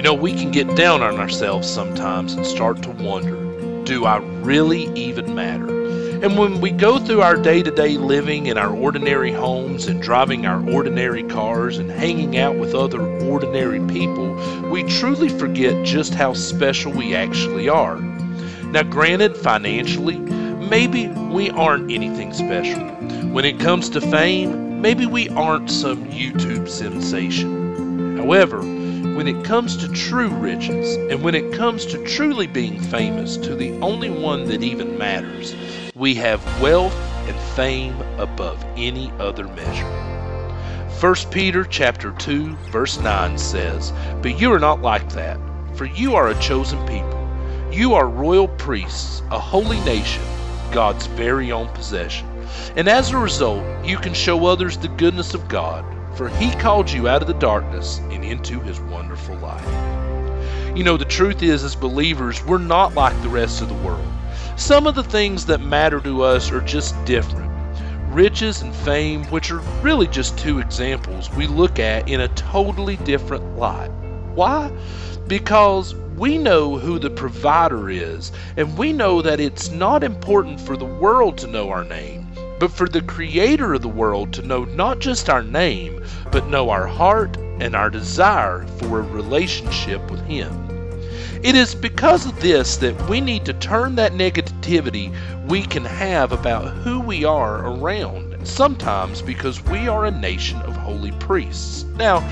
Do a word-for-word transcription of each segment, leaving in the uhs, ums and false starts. You know, we can get down on ourselves sometimes and start to wonder, do I really even matter? And when we go through our day-to-day living in our ordinary homes and driving our ordinary cars and hanging out with other ordinary people, we truly forget just how special we actually are. Now, granted, financially, maybe we aren't anything special. When it comes to fame, maybe we aren't some YouTube sensation. However, when it comes to true riches, and when it comes to truly being famous, to the only one that even matters, we have wealth and fame above any other measure. First Peter chapter two verse nine says, "But you are not like that, for you are a chosen people. You are royal priests, a holy nation, God's very own possession. And as a result, you can show others the goodness of God, for he called you out of the darkness and into his wonderful light." You know, the truth is, as believers, we're not like the rest of the world. Some of the things that matter to us are just different. Riches and fame, which are really just two examples, we look at in a totally different light. Why? Because we know who the provider is, and we know that it's not important for the world to know our name, but for the creator of the world to know not just our name, but know our heart and our desire for a relationship with him. It is because of this that we need to turn that negativity we can have about who we are around, sometimes because we are a nation of holy priests. Now,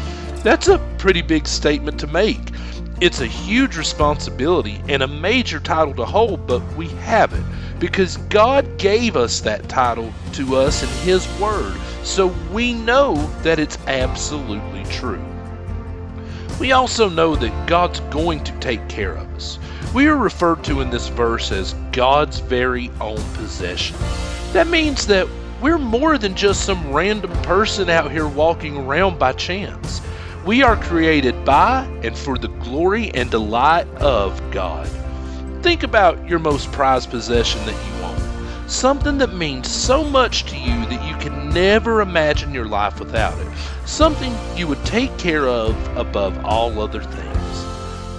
that's a pretty big statement to make. It's a huge responsibility and a major title to hold, but we have it because God gave us that title to us in his word, so we know that it's absolutely true. We also know that God's going to take care of us. We are referred to in this verse as God's very own possession. That means that we're more than just some random person out here walking around by chance. We are created by and for the glory and delight of God. Think about your most prized possession that you own. Something that means so much to you that you can never imagine your life without it. Something you would take care of above all other things.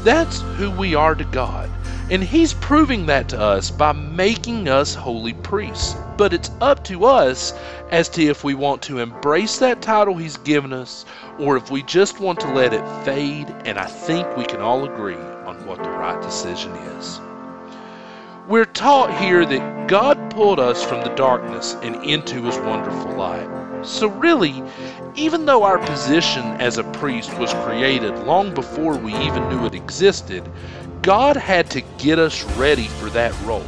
That's who we are to God. And he's proving that to us by making us holy priests. But it's up to us as to if we want to embrace that title he's given us, or if we just want to let it fade, and I think we can all agree on what the right decision is. We're taught here that God pulled us from the darkness and into his wonderful light. So really, even though our position as a priest was created long before we even knew it existed, God had to get us ready for that role.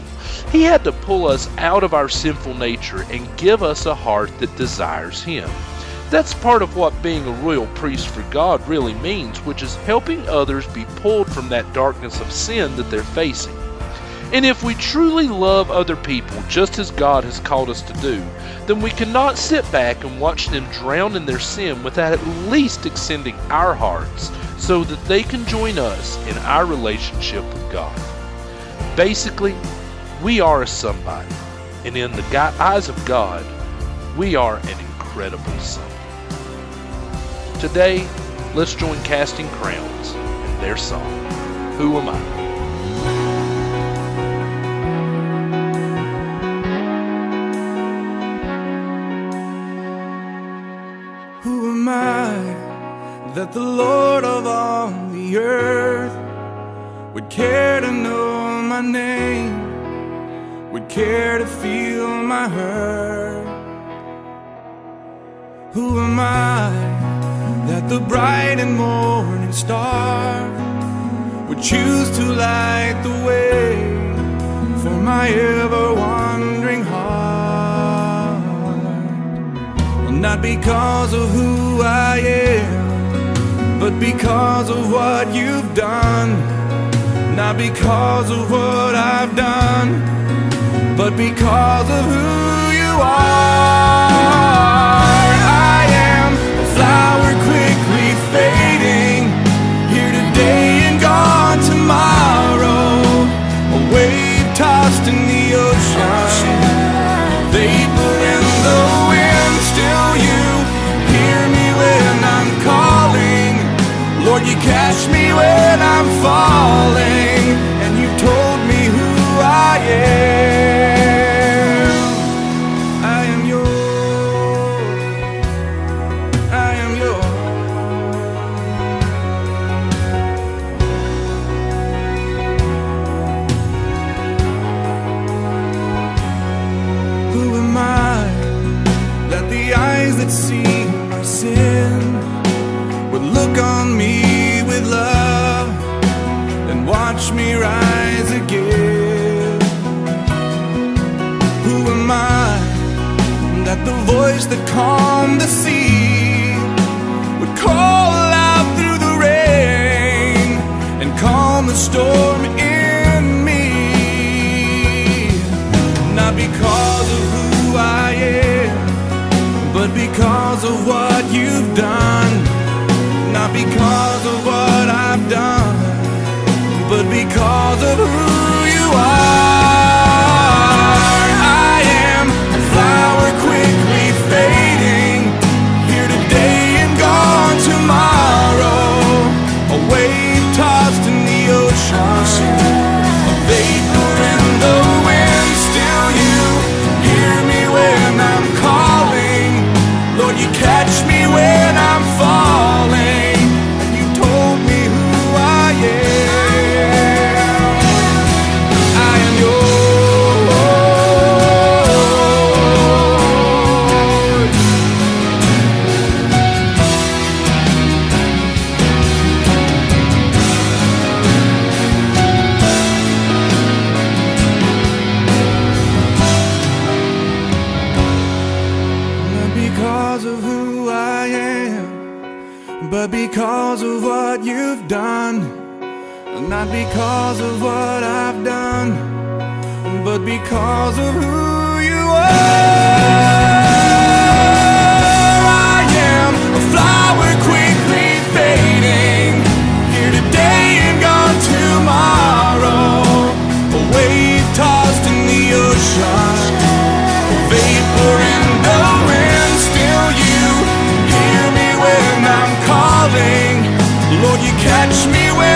He had to pull us out of our sinful nature and give us a heart that desires him. That's part of what being a royal priest for God really means, which is helping others be pulled from that darkness of sin that they're facing. And if we truly love other people just as God has called us to do, then we cannot sit back and watch them drown in their sin without at least extending our hearts so that they can join us in our relationship with God. Basically, we are a somebody, and in the eyes of God, we are an incredible somebody. Today, let's join Casting Crowns in their song, "Who Am I?" Who am I that the Lord of all the earth would care to know my name, would care to feel my hurt? Who am I that the bright and morning star would choose to light the way for my ever-wandering heart? Well, not because of who I am, but because of what you've done. Not because of what I've done, but because of who you are. I am a flower quickly fading, here today and gone tomorrow, a wave tossed in the ocean, vapor in the wind. Still you hear me when I'm calling, Lord, you catch me when I'm falling, and you told me who I am. I am yours. I am yours. Who am I that the eyes that see my sin would look on me with love and watch me rise again? Who am I that the voice that calmed the sea would call out through the rain and calm the storm in me? Not because of who I am, but because of what you've done. Not because of what I've done, but because of who you are. I am a flower quickly fading, here today and gone tomorrow, a wave tossed in the ocean, a vapor in the wind. Still you hear me when I'm calling, Lord, you catch me when I'm falling. But because of what you've done, not because of what I've done, but because of who you are. I am a flower quickly fading, here today and gone tomorrow, a wave tossed in the ocean, a vapor in the wind. Still you hear me when I'm calling, Lord, you catch me when